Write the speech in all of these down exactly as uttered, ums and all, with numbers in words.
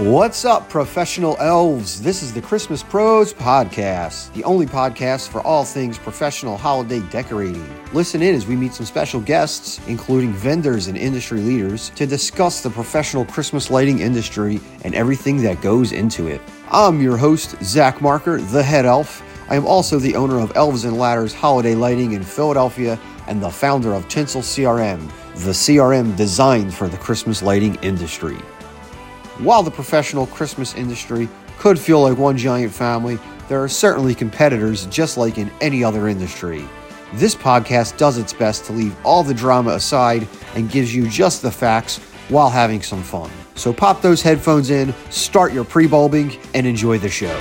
What's up, professional elves? This is the Christmas Pros Podcast, the only podcast for all things professional holiday decorating. Listen in as we meet some special guests, including vendors and industry leaders, to discuss the professional Christmas lighting industry and everything that goes into it. I'm your host, Zach Marker, the head elf. I am also the owner of Elves and Ladders Holiday Lighting in Philadelphia and the founder of Tinsel C R M, the C R M designed for the Christmas lighting industry. While the professional Christmas industry could feel like one giant family, there are certainly competitors just like in any other industry. This podcast does its best to leave all the drama aside and gives you just the facts while having some fun. So pop those headphones in, start your pre-bulbing, and enjoy the show.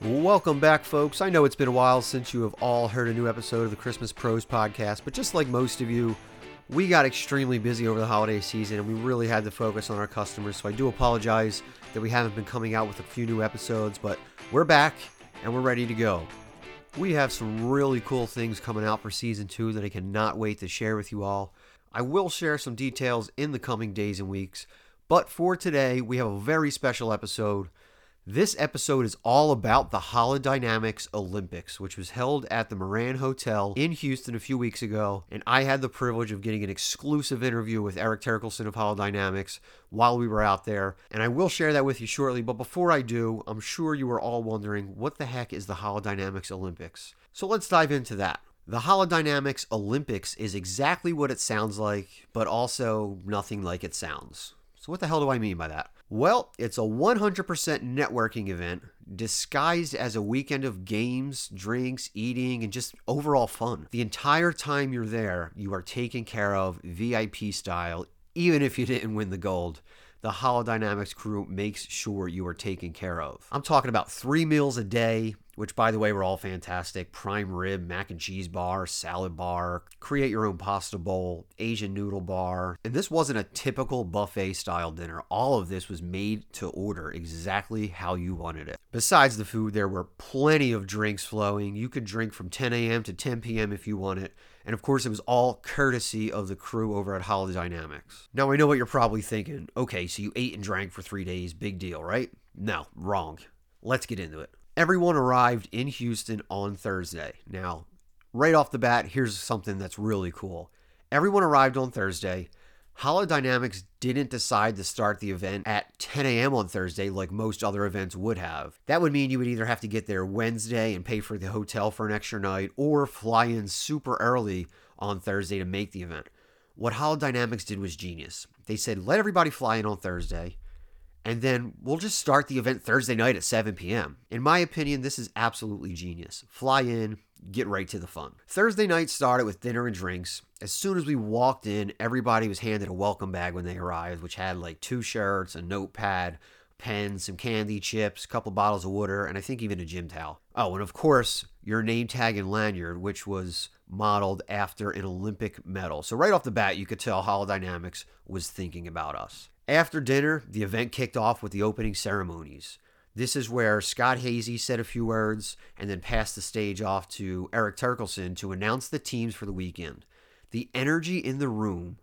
Welcome back, folks. I know it's been a while since you have all heard a new episode of the Christmas Pros Podcast, but just like most of you, we got extremely busy over the holiday season and we really had to focus on our customers, so I do apologize that we haven't been coming out with a few new episodes, but we're back and we're ready to go. We have some really cool things coming out for season two that I cannot wait to share with you all. I will share some details in the coming days and weeks, but for today, we have a very special episode. This episode is all about the Holodynamics Olympics, which was held at the Moran Hotel in Houston a few weeks ago, and I had the privilege of getting an exclusive interview with Erik Terkelsen of Holodynamics while we were out there, and I will share that with you shortly, but before I do, I'm sure you are all wondering, what the heck is the Holodynamics Olympics? So let's dive into that. The Holodynamics Olympics is exactly what it sounds like, but also nothing like it sounds. So what the hell do I mean by that? Well, it's a one hundred percent networking event disguised as a weekend of games, drinks, eating, and just overall fun. The entire time you're there, you are taken care of V I P style. Even if you didn't win the gold, the Holodynamics crew makes sure you are taken care of. I'm talking about three meals a day, which, by the way, were all fantastic. Prime rib, mac and cheese bar, salad bar, create your own pasta bowl, Asian noodle bar. And this wasn't a typical buffet style dinner. All of this was made to order exactly how you wanted it. Besides the food, there were plenty of drinks flowing. You could drink from ten a.m. to ten p.m. if you wanted. And of course, it was all courtesy of the crew over at Holodynamics. Now, I know what you're probably thinking. Okay, so you ate and drank for three days. Big deal, right? No, wrong. Let's get into it. Everyone arrived in Houston on Thursday. Now, right off the bat, here's something that's really cool. Everyone arrived on Thursday. Holodynamics didn't decide to start the event at ten a.m. on Thursday like most other events would have. That would mean you would either have to get there Wednesday and pay for the hotel for an extra night or fly in super early on Thursday to make the event. What Holodynamics did was genius. They said, let everybody fly in on Thursday, and then we'll just start the event Thursday night at seven p.m. In my opinion, this is absolutely genius. Fly in, get right to the fun. Thursday night started with dinner and drinks. As soon as we walked in, everybody was handed a welcome bag when they arrived, which had like two shirts, a notepad, pens, some candy, chips, a couple bottles of water, and I think even a gym towel. Oh, and of course, your name tag and lanyard, which was modeled after an Olympic medal. So right off the bat, you could tell Holodynamics was thinking about us. After dinner, the event kicked off with the opening ceremonies. This is where Scott Hazy said a few words and then passed the stage off to Erik Terkelsen to announce the teams for the weekend. The energy in the room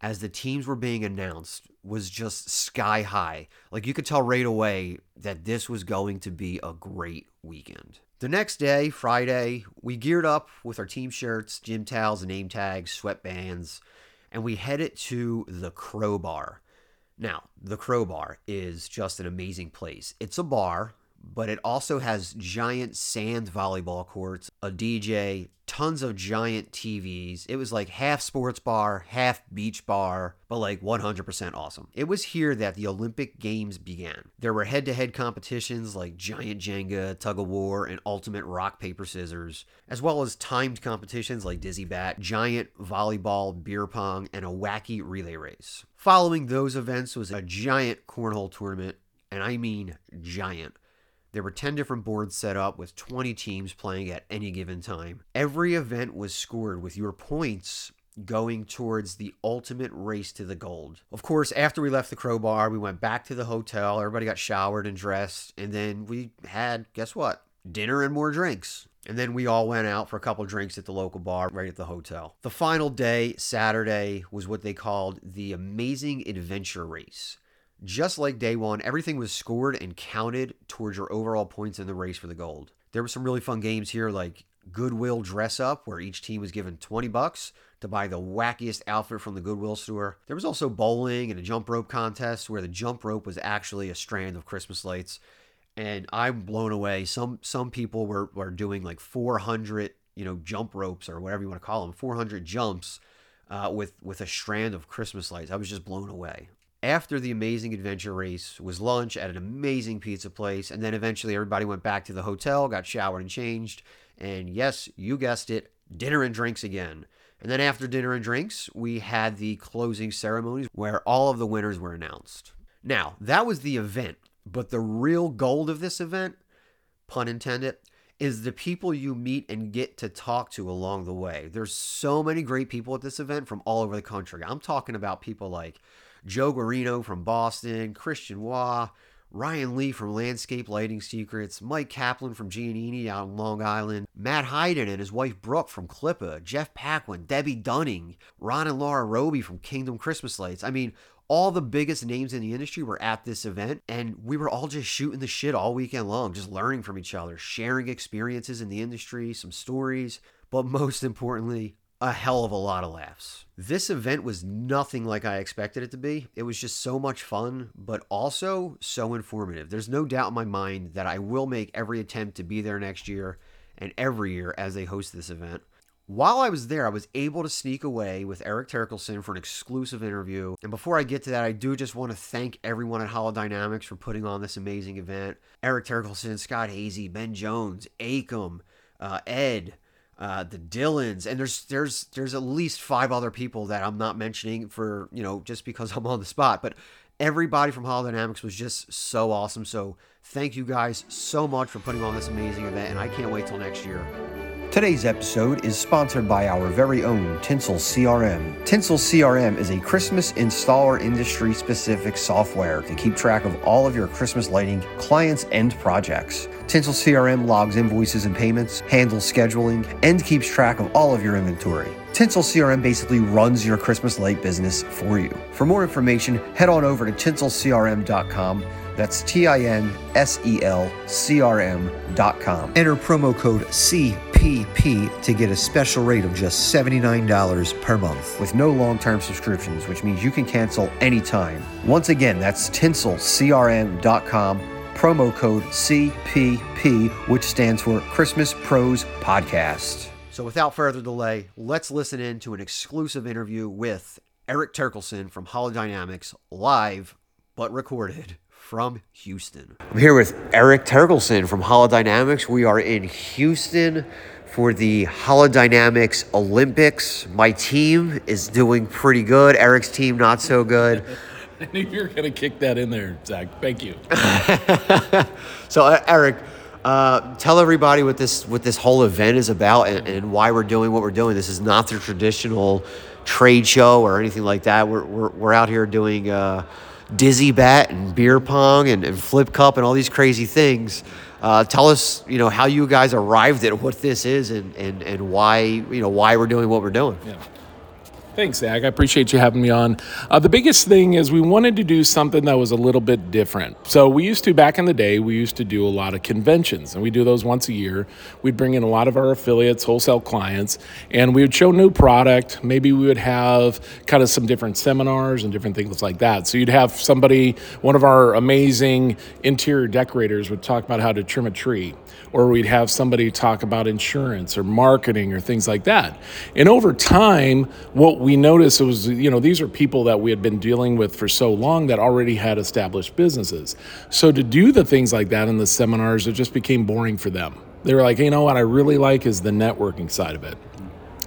as the teams were being announced was just sky high. Like, you could tell right away that this was going to be a great weekend. The next day, Friday, we geared up with our team shirts, gym towels, name tags, sweatbands, and we headed to the Crowbar. Now, the Crowbar is just an amazing place. It's a bar, but it also has giant sand volleyball courts, a D J, tons of giant T Vs. It was like half sports bar, half beach bar, but like one hundred percent awesome. It was here that the Olympic Games began. There were head-to-head competitions like giant Jenga, tug-of-war, and ultimate rock, paper, scissors, as well as timed competitions like dizzy bat, giant volleyball, beer pong, and a wacky relay race. Following those events was a giant cornhole tournament, and I mean giant. There were ten different boards set up with twenty teams playing at any given time. Every event was scored with your points going towards the ultimate race to the gold. Of course, after we left the Crowbar, we went back to the hotel. Everybody got showered and dressed, and then we had, guess what? Dinner and more drinks. And then we all went out for a couple drinks at the local bar right at the hotel. The final day, Saturday, was what they called the Amazing Adventure Race. Just like day one, everything was scored and counted towards your overall points in the race for the gold. There were some really fun games here like Goodwill Dress Up, where each team was given twenty bucks to buy the wackiest outfit from the Goodwill store. There was also bowling and a jump rope contest where the jump rope was actually a strand of Christmas lights. And I'm blown away. Some some people were, were doing like four hundred, you know, jump ropes or whatever you want to call them, four hundred jumps uh, with, with a strand of Christmas lights. I was just blown away. After the Amazing Adventure Race was lunch at an amazing pizza place, and then eventually everybody went back to the hotel, got showered and changed, and yes, you guessed it, dinner and drinks again. And then after dinner and drinks, we had the closing ceremonies where all of the winners were announced. Now, that was the event, but the real gold of this event, pun intended, is the people you meet and get to talk to along the way. There's so many great people at this event from all over the country. I'm talking about people like Joe Guarino from Boston, Christian Waugh, Ryan Lee from Landscape Lighting Secrets, Mike Kaplan from Giannini out in Long Island, Matt Heiden and his wife Brooke from Clippa, Jeff Paquin, Debbie Dunning, Ron and Laura Roby from Kingdom Christmas Lights. I mean, all the biggest names in the industry were at this event, and we were all just shooting the shit all weekend long, just learning from each other, sharing experiences in the industry, some stories, but most importantly, a hell of a lot of laughs. This event was nothing like I expected it to be. It was just so much fun, but also so informative. There's no doubt in my mind that I will make every attempt to be there next year and every year as they host this event. While I was there, I was able to sneak away with Erik Terkelsen for an exclusive interview. And before I get to that, I do just want to thank everyone at Holodynamics for putting on this amazing event. Erik Terkelsen, Scott Hazy, Ben Jones, Acom, uh, Ed, Uh, the Dillons, and there's there's there's at least five other people that I'm not mentioning for, you know, just because I'm on the spot, but everybody from Holodynamics was just so awesome. So thank you guys so much for putting on this amazing event, and I can't wait till next year. Today's episode is sponsored by our very own Tinsel C R M. Tinsel C R M is a Christmas installer industry-specific software to keep track of all of your Christmas lighting clients and projects. Tinsel C R M logs invoices and payments, handles scheduling, and keeps track of all of your inventory. Tinsel C R M basically runs your Christmas light business for you. For more information, head on over to tinsel c r m dot com. That's T I N S E L C R M dot com. Enter promo code C P P to get a special rate of just seventy-nine dollars per month with no long-term subscriptions, which means you can cancel anytime. Once again, that's tinsel c r m dot com, promo code C P P, which stands for Christmas Pros Podcast. So without further delay, let's listen in to an exclusive interview with Erik Terkelsen from Holodynamics, live but recorded from Houston. I'm here with Erik Terkelsen from Holodynamics. We are in Houston for the Holodynamics Olympics. My team is doing pretty good. Eric's team, not so good. I knew you were going to kick that in there, Zach. Thank you. So, uh, Erik, uh, tell everybody what this what this whole event is about and, and why we're doing what we're doing. This is not the traditional trade show or anything like that. We're we're, we're out here doing Uh, dizzy bat and beer pong and, and flip cup and all these crazy things. Uh, tell us, you know, how you guys arrived at what this is and, and, and why, you know, why we're doing what we're doing. Yeah. Thanks, Zach. I appreciate you having me on. Uh, the biggest thing is we wanted to do something that was a little bit different. So we used to, back in the day, we used to do a lot of conventions, and we do those once a year. We'd bring in a lot of our affiliates, wholesale clients, and we would show new product. Maybe we would have kind of some different seminars and different things like that. So you'd have somebody, one of our amazing interior decorators would talk about how to trim a tree, or we'd have somebody talk about insurance or marketing or things like that. And over time, what we noticed was, you know, these are people that we had been dealing with for so long that already had established businesses. So to do the things like that in the seminars, it just became boring for them. They were like, hey, you know what I really like is the networking side of it.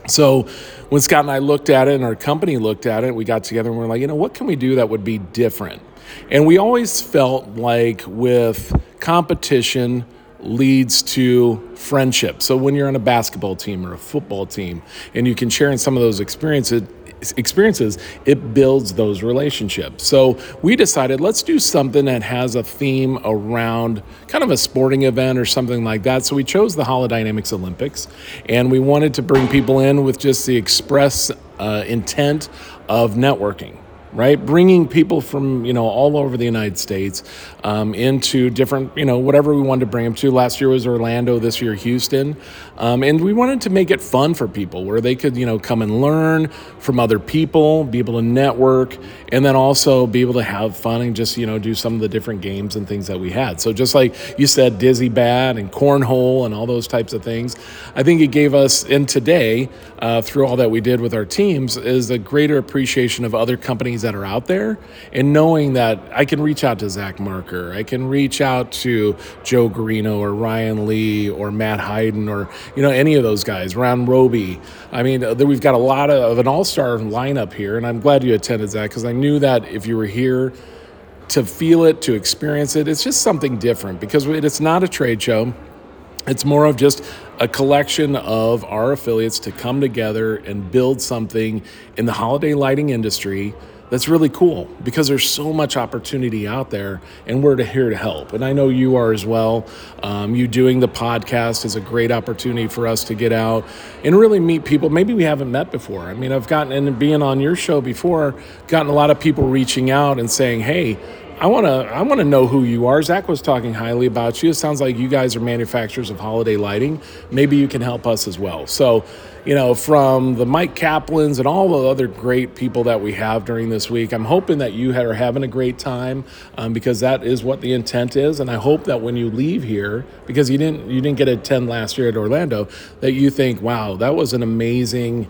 So when Scott and I looked at it and our company looked at it, we got together and we we're like, you know, what can we do that would be different? And we always felt like with competition leads to friendship. So when you're on a basketball team or a football team and you can share in some of those experiences, it, experiences, it builds those relationships. So we decided, let's do something that has a theme around kind of a sporting event or something like that. So we chose the Holodynamics Olympics, and we wanted to bring people in with just the express uh, intent of networking, right? Bringing people from, you know, all over the United States um, into different, you know, whatever we wanted to bring them to. Last year was Orlando, this year Houston. Um, and we wanted to make it fun for people where they could, you know, come and learn from other people, be able to network, and then also be able to have fun and just, you know, do some of the different games and things that we had. So just like you said, Dizzy Bat and Cornhole and all those types of things, I think it gave us, and today, uh, through all that we did with our teams, is a greater appreciation of other companies that are out there, and knowing that I can reach out to Zach Marker, I can reach out to Joe Guarino or Ryan Lee or Matt Heiden or, you know, any of those guys, Ron Roby. I mean, we've got a lot of, of an all-star lineup here, and I'm glad you attended, Zach, because I knew that if you were here to feel it, to experience it, it's just something different, because it's not a trade show. It's more of just a collection of our affiliates to come together and build something in the holiday lighting industry that's really cool, because there's so much opportunity out there, and we're here to help. And I know you are as well. Um, you doing the podcast is a great opportunity for us to get out and really meet people maybe we haven't met before. I mean, I've gotten, and being on your show before, gotten a lot of people reaching out and saying, hey, I want to I want to know who you are. Zach was talking highly about you. It sounds like you guys are manufacturers of holiday lighting. Maybe you can help us as well. So, you know, from the Mike Kaplans and all the other great people that we have during this week, I'm hoping that you are having a great time, um, because that is what the intent is. And I hope that when you leave here, because you didn't you didn't get to attend last year at Orlando, that you think, wow, that was an amazing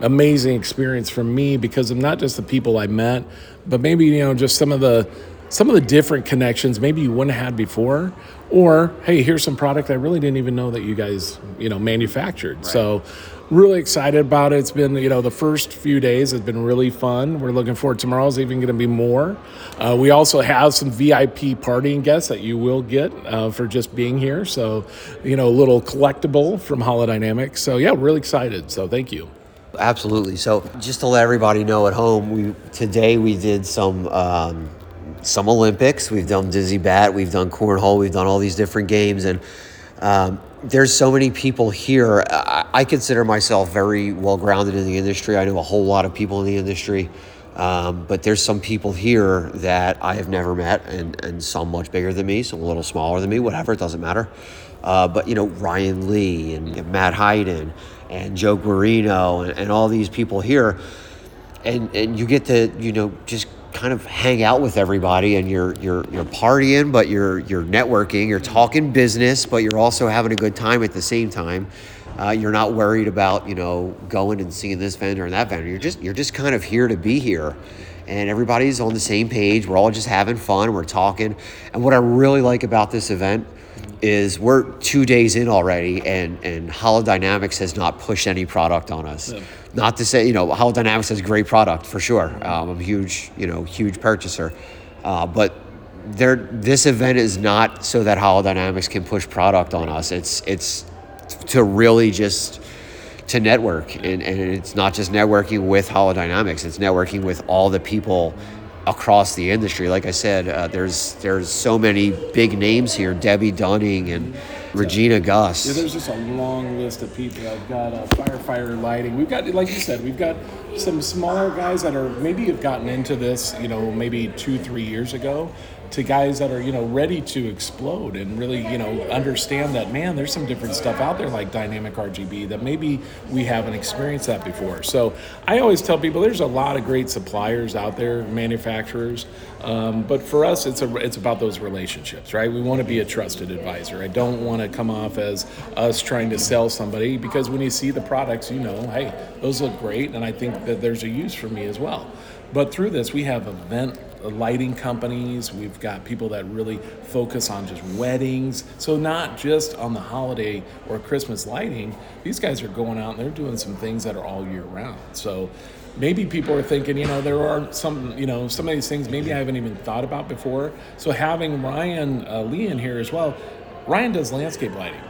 amazing experience for me, because of not just the people I met, but maybe, you know, just some of the some of the different connections maybe you wouldn't have had before, or, hey, here's some product I really didn't even know that you guys, you know, manufactured. Right. So really excited about it. It's been, you know, the first few days has been really fun. We're looking forward. Tomorrow's even going to be more. Uh, we also have some V I P partying guests that you will get uh, for just being here. So, you know, a little collectible from Holodynamics. So, yeah, really excited. So thank you. Absolutely. So just to let everybody know at home, we today we did some... Um, some Olympics. We've done Dizzy Bat, we've done Cornhole, we've done all these different games, and um, there's so many people here. I, I consider myself very well grounded in the industry. I know a whole lot of people in the industry, um, but there's some people here that I have never met, and, and some much bigger than me, some a little smaller than me, whatever, it doesn't matter. Uh, but, you know, Ryan Lee and Matt Heiden and Joe Guarino and, and all these people here, and, and you get to, you know, just kind of hang out with everybody, and you're you're you're partying, but you're you're networking, you're talking business, but you're also having a good time at the same time. Uh, you're not worried about, you know, going and seeing this vendor and that vendor. You're just you're just kind of here to be here, and everybody's on the same page. We're all just having fun. We're talking, and what I really like about this event is we're two days in already, and and Holodynamics has not pushed any product on us. Yeah. Not to say, you know, Holodynamics has great product for sure. Um, I'm a huge, you know, huge purchaser, uh, but there this event is not so that Holodynamics can push product on us. It's it's to really just to network, and and it's not just networking with Holodynamics. It's networking with all the people across the industry. Like I said, uh, there's there's so many big names here. Debbie Dunning and Regina Goss. Yeah, there's just a long list of people. I've got uh, Firefighter Lighting. We've got, like you said, we've got some smaller guys that are maybe have gotten into this, you know, maybe two, three years ago, to guys that are, you know, ready to explode and really, you know, understand that, man, there's some different stuff out there like dynamic R G B that maybe we haven't experienced that before. So I always tell people there's a lot of great suppliers out there, manufacturers, um, but for us, it's a, it's about those relationships, right? We want to be a trusted advisor. I don't want to come off as us trying to sell somebody, because when you see the products, you know, hey, those look great, and I think that there's a use for me as well. But through this, we have event lighting companies, we've got people that really focus on just weddings, so not just on the holiday or Christmas lighting. These guys are going out and they're doing some things that are all year round. So maybe people are thinking, you know, there are some, you know, some of these things maybe I haven't even thought about before. So having Ryan uh, Lee in here as well, Ryan does landscape lighting.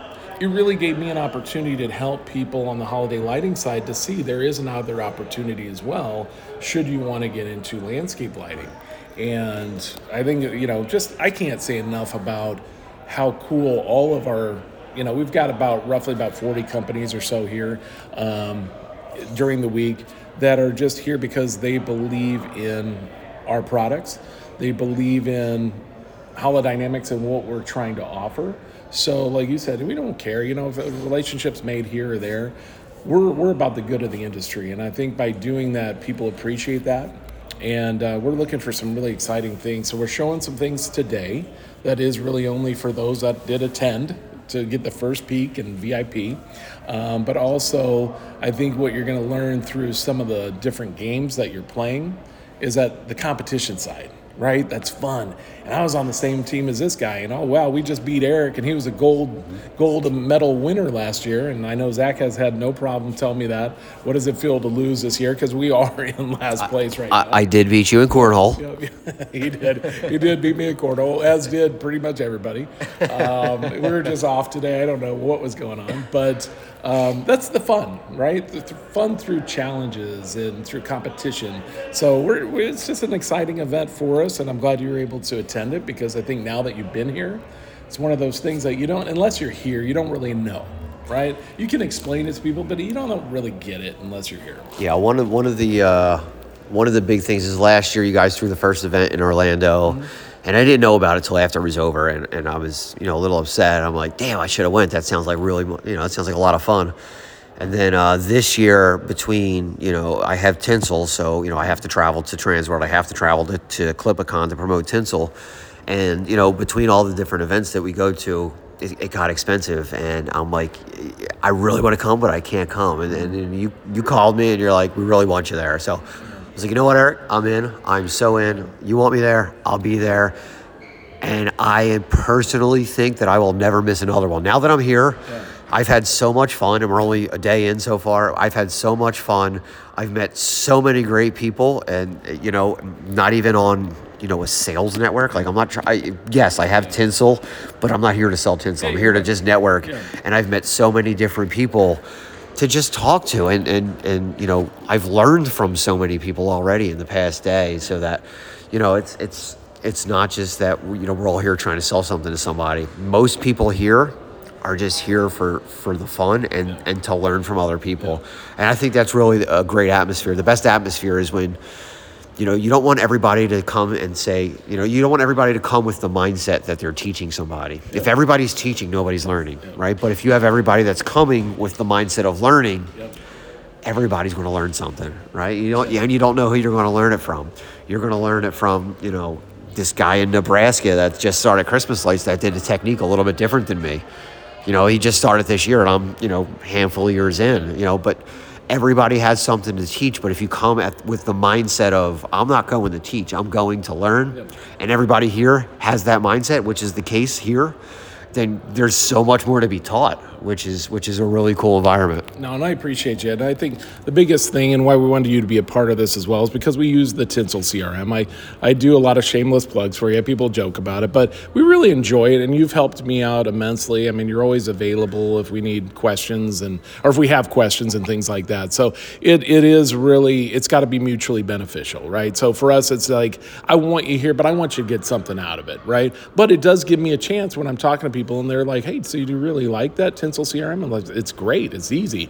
it really gave me an opportunity to help people on the holiday lighting side to see there is another opportunity as well, should you want to get into landscape lighting. And I think, you know, just, I can't say enough about how cool all of our, you know, we've got about roughly about forty companies or so here um, during the week that are just here because they believe in our products. They believe in Holodynamics and what we're trying to offer. So like you said, we don't care, you know, if a relationship's made here or there. We're we're about the good of the industry. And I think by doing that, people appreciate that. And uh, we're looking for some really exciting things. So we're showing some things today that is really only for those that did attend to get the first peek and V I P. Um, but also, I think what you're going to learn through some of the different games that you're playing is that the competition side, right? That's fun. And I was on the same team as this guy, and oh, wow, we just beat Erik, and he was a gold gold medal winner last year. And I know Zach has had no problem telling me that. What does it feel to lose this year? Because we are in last place right I, now. I did beat you in cornhole. He did. He did beat me in cornhole, as did pretty much everybody. Um, we were just off today. I don't know what was going on. But um, that's the fun, right? The th- fun through challenges and through competition. So we're, we're, it's just an exciting event for us, and I'm glad you were able to attend it, because I think now that you've been here, it's one of those things that you don't, unless you're here, you don't really know, right? You can explain it to people, but you don't really get it unless you're here. Yeah, one of one of the uh, one of the big things is last year you guys threw the first event in Orlando, mm-hmm. and I didn't know about it till after it was over, and, and I was you know a little upset. I'm like, damn, I should have went. That sounds like really you know it sounds like a lot of fun. And then uh, this year, between, you know, I have Tinsel, so, you know, I have to travel to Transworld. I have to travel to, to ClippaCon to promote Tinsel. And, you know, between all the different events that we go to, it, it got expensive. And I'm like, I really want to come, but I can't come. And, and, and you, you called me, and you're like, we really want you there. So I was like, you know what, Erik? I'm in. I'm so in. You want me there? I'll be there. And I personally think that I will never miss another one. Now that I'm here... Yeah. I've had so much fun, and we're only a day in so far. I've had so much fun. I've met so many great people, and, you know, not even on, you know, a sales network. Like, I'm not trying, yes, I have Tinsel, but I'm not here to sell Tinsel. I'm here to just network. And I've met so many different people to just talk to. And, and, and, you know, I've learned from so many people already in the past day, so that, you know, it's, it's, it's not just that, you know, we're all here trying to sell something to somebody. Most people here are just here for, for the fun and, yeah. and to learn from other people. Yeah. And I think that's really a great atmosphere. The best atmosphere is when, you know, you don't want everybody to come and say, you know, you don't want everybody to come with the mindset that they're teaching somebody. Yeah. If everybody's teaching, nobody's learning, yeah. right? But if you have everybody that's coming with the mindset of learning, yeah. everybody's going to learn something, right? You don't, yeah. And you don't know who you're going to learn it from. You're going to learn it from, you know, this guy in Nebraska that just started Christmas lights that did a technique a little bit different than me. You know, he just started this year, and I'm, you know, handful of years in, you know, but everybody has something to teach. But if you come at with the mindset of, I'm not going to teach, I'm going to learn, yep. and everybody here has that mindset, which is the case here, then there's so much more to be taught, which is which is a really cool environment. No, and I appreciate you. And I think the biggest thing and why we wanted you to be a part of this as well is because we use the Tinsel C R M. I, I do a lot of shameless plugs for you. People joke about it, but we really enjoy it, and you've helped me out immensely. I mean, you're always available if we need questions and or if we have questions and things like that. So it it is really, it's got to be mutually beneficial, right? So for us, it's like, I want you here, but I want you to get something out of it, right? But it does give me a chance when I'm talking to people People and they're like, hey, so you really like that Tinsel C R M? I'm like, it's great. It's easy.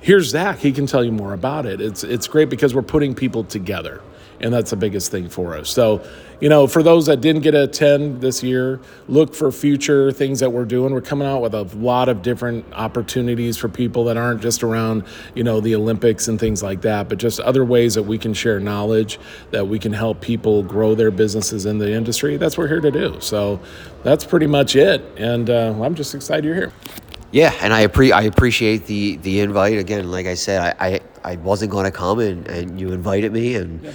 Here's Zach. He can tell you more about it. It's it's great because we're putting people together, and that's the biggest thing for us. So, you know, for those that didn't get to attend this year, look for future things that we're doing. We're coming out with a lot of different opportunities for people that aren't just around, you know, the Olympics and things like that, but just other ways that we can share knowledge, that we can help people grow their businesses in the industry. That's what we're here to do. So that's pretty much it. And uh, I'm just excited you're here. Yeah, and I appre- I appreciate the, the invite. Again, like I said, I, I, I wasn't going to come, and, and you invited me, and yeah.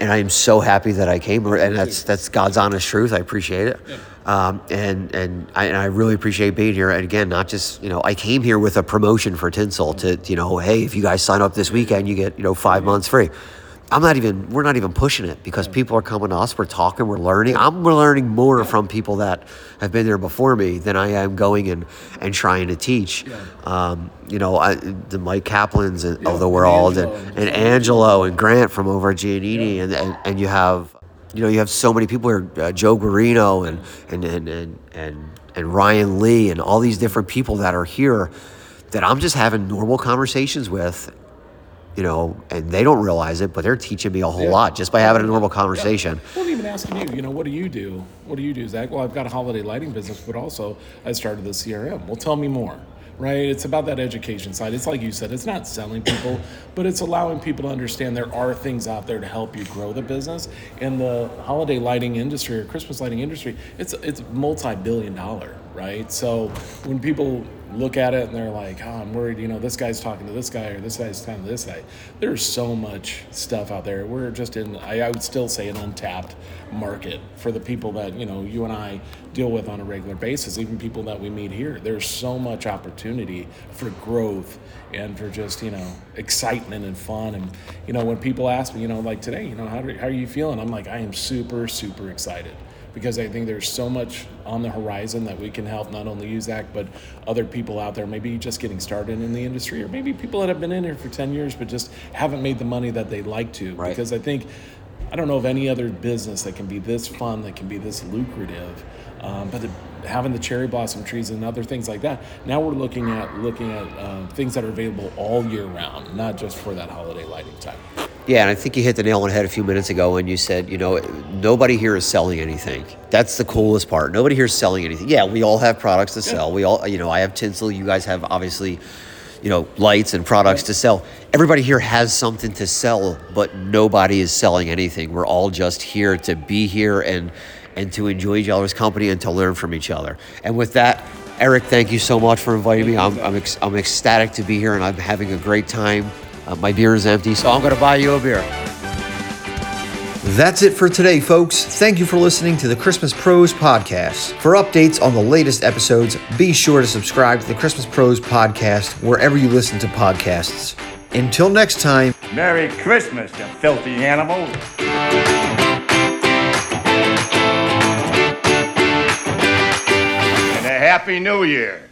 and I am so happy that I came, and that's that's God's honest truth. I appreciate it, yeah. um, and and I, and I really appreciate being here. And again, not just, you know, I came here with a promotion for Tinsel to, you know, hey, if you guys sign up this weekend, you get, you know, five months free. I'm not even, we're not even pushing it because people are coming to us. We're talking, we're learning. I'm learning more from people that have been there before me than I am going and, and trying to teach. Yeah. Um, you know, I, the Mike Kaplans and, yeah, of the world, and, and, and Angelo and Grant from over at Giannini. Yeah. And, and, and you have, you know, you have so many people here, uh, Joe Guarino and, and, and, and, and, and Ryan Lee and all these different people that are here that I'm just having normal conversations with. You know, and they don't realize it, but they're teaching me a whole yeah. lot just by having a normal conversation. Yeah. Well, even asking you, you know, what do you do? What do you do, Zach? Well, I've got a holiday lighting business, but also I started the C R M. Well, tell me more, right? It's about that education side. It's like you said, it's not selling people, but it's allowing people to understand there are things out there to help you grow the business. And the holiday lighting industry or Christmas lighting industry, it's it's multi-billion dollar, right? So when people look at it and they're like, oh, I'm worried, you know, this guy's talking to this guy or this guy's talking to this guy. There's so much stuff out there. We're just in, I, I would still say, an untapped market for the people that, you know, you and I deal with on a regular basis, even people that we meet here. There's so much opportunity for growth and for just, you know, excitement and fun. And, you know, when people ask me, you know, like today, you know, how, do, how are you feeling? I'm like, I am super, super excited. Because I think there's so much on the horizon that we can help not only you, Zach, but other people out there, maybe just getting started in the industry, or maybe people that have been in here for ten years but just haven't made the money that they'd like to. Right. Because I think, I don't know of any other business that can be this fun, that can be this lucrative, um, but the, having the cherry blossom trees and other things like that, now we're looking at looking at uh, things that are available all year round, not just for that holiday lighting time. Yeah, and I think you hit the nail on the head a few minutes ago when you said, you know, nobody here is selling anything. That's the coolest part. Nobody here is selling anything. Yeah, we all have products to sell. We all, you know, I have tinsel. You guys have, obviously, you know, lights and products to sell. Everybody here has something to sell, but nobody is selling anything. We're all just here to be here and, and to enjoy each other's company and to learn from each other. And with that, Eric, thank you so much for inviting me. I'm I'm, ec- I'm ecstatic to be here, and I'm having a great time. Uh, my beer is empty, so I'm going to buy you a beer. That's it for today, folks. Thank you for listening to the Christmas Pros Podcast. For updates on the latest episodes, be sure to subscribe to the Christmas Pros Podcast wherever you listen to podcasts. Until next time, Merry Christmas, you filthy animals. Happy New Year.